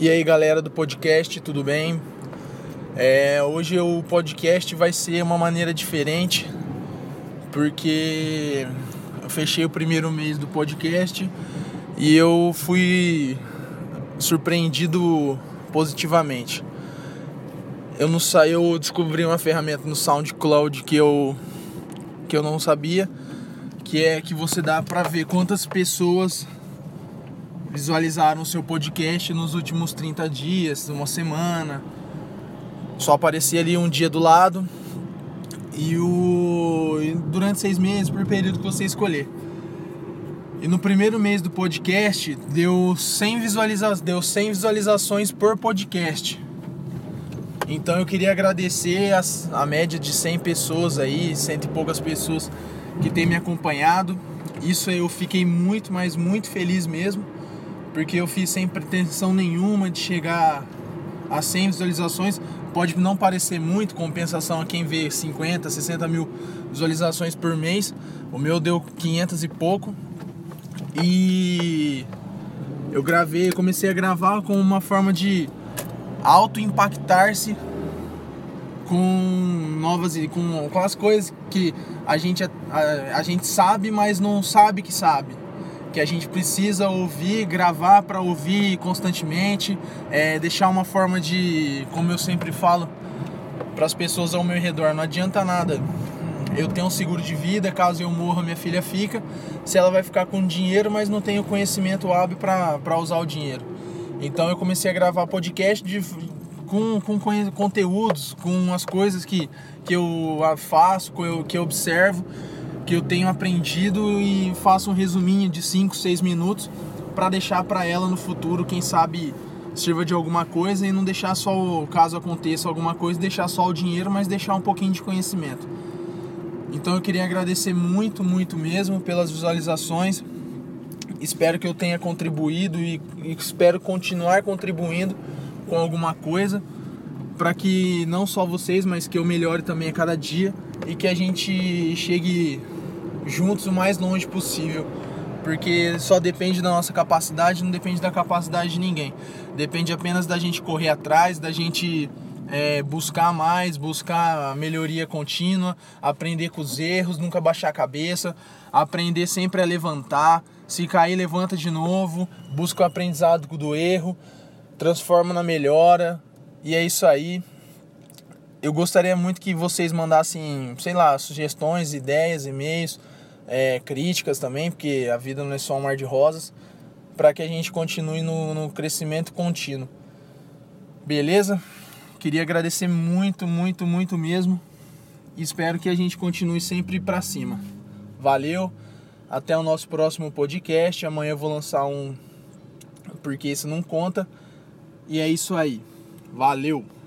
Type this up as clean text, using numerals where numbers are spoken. E aí galera do podcast, tudo bem? Hoje o podcast vai ser uma maneira diferente, porque eu fechei o primeiro mês do podcast e eu fui surpreendido positivamente. Eu descobri uma ferramenta no SoundCloud que eu não sabia, que é que você dá pra ver quantas pessoas visualizaram o seu podcast nos últimos 30 dias, uma semana. Só aparecia ali um dia do lado e durante 6 meses, por período que você escolher. E no primeiro mês do podcast deu 100 visualizações por podcast. Então eu queria agradecer a média de 100 pessoas aí, cento e poucas pessoas que têm me acompanhado. Isso eu fiquei muito, mas muito feliz mesmo, porque eu fiz sem pretensão nenhuma de chegar a 100 visualizações. Pode não parecer muito, compensação a quem vê 50, 60 mil visualizações por mês. O meu deu 500 e pouco. E eu comecei a gravar com uma forma de auto-impactar-se com as coisas que a gente sabe, mas não sabe que sabe. Que a gente precisa ouvir, gravar para ouvir constantemente, deixar uma forma de, como eu sempre falo para as pessoas ao meu redor, não adianta nada. Eu tenho um seguro de vida, caso eu morra, minha filha fica, se ela vai ficar com dinheiro, mas não tenho conhecimento hábil para usar o dinheiro. Então eu comecei a gravar podcast com conteúdos, com as coisas que eu faço, que eu observo, que eu tenho aprendido, e faço um resuminho de 5, 6 minutos para deixar para ela no futuro, quem sabe sirva de alguma coisa, e não deixar só, caso aconteça alguma coisa, deixar só o dinheiro, mas deixar um pouquinho de conhecimento. Então eu queria agradecer muito, muito mesmo pelas visualizações. Espero que eu tenha contribuído e espero continuar contribuindo com alguma coisa, para que não só vocês, mas que eu melhore também a cada dia, e que a gente chegue juntos o mais longe possível, porque só depende da nossa capacidade, não depende da capacidade de ninguém. Depende apenas da gente correr atrás, da gente buscar mais, buscar melhoria contínua, aprender com os erros, nunca baixar a cabeça, aprender sempre a levantar, se cair levanta de novo, busca o aprendizado do erro, transforma na melhora, e é isso aí. Eu gostaria muito que vocês mandassem, sei lá, sugestões, ideias, e-mails, críticas também, porque a vida não é só um mar de rosas, para que a gente continue no crescimento contínuo. Beleza? Queria agradecer muito, muito, muito mesmo. Espero que a gente continue sempre para cima. Valeu, até o nosso próximo podcast. Amanhã eu vou lançar um, porque isso não conta. E é isso aí. Valeu!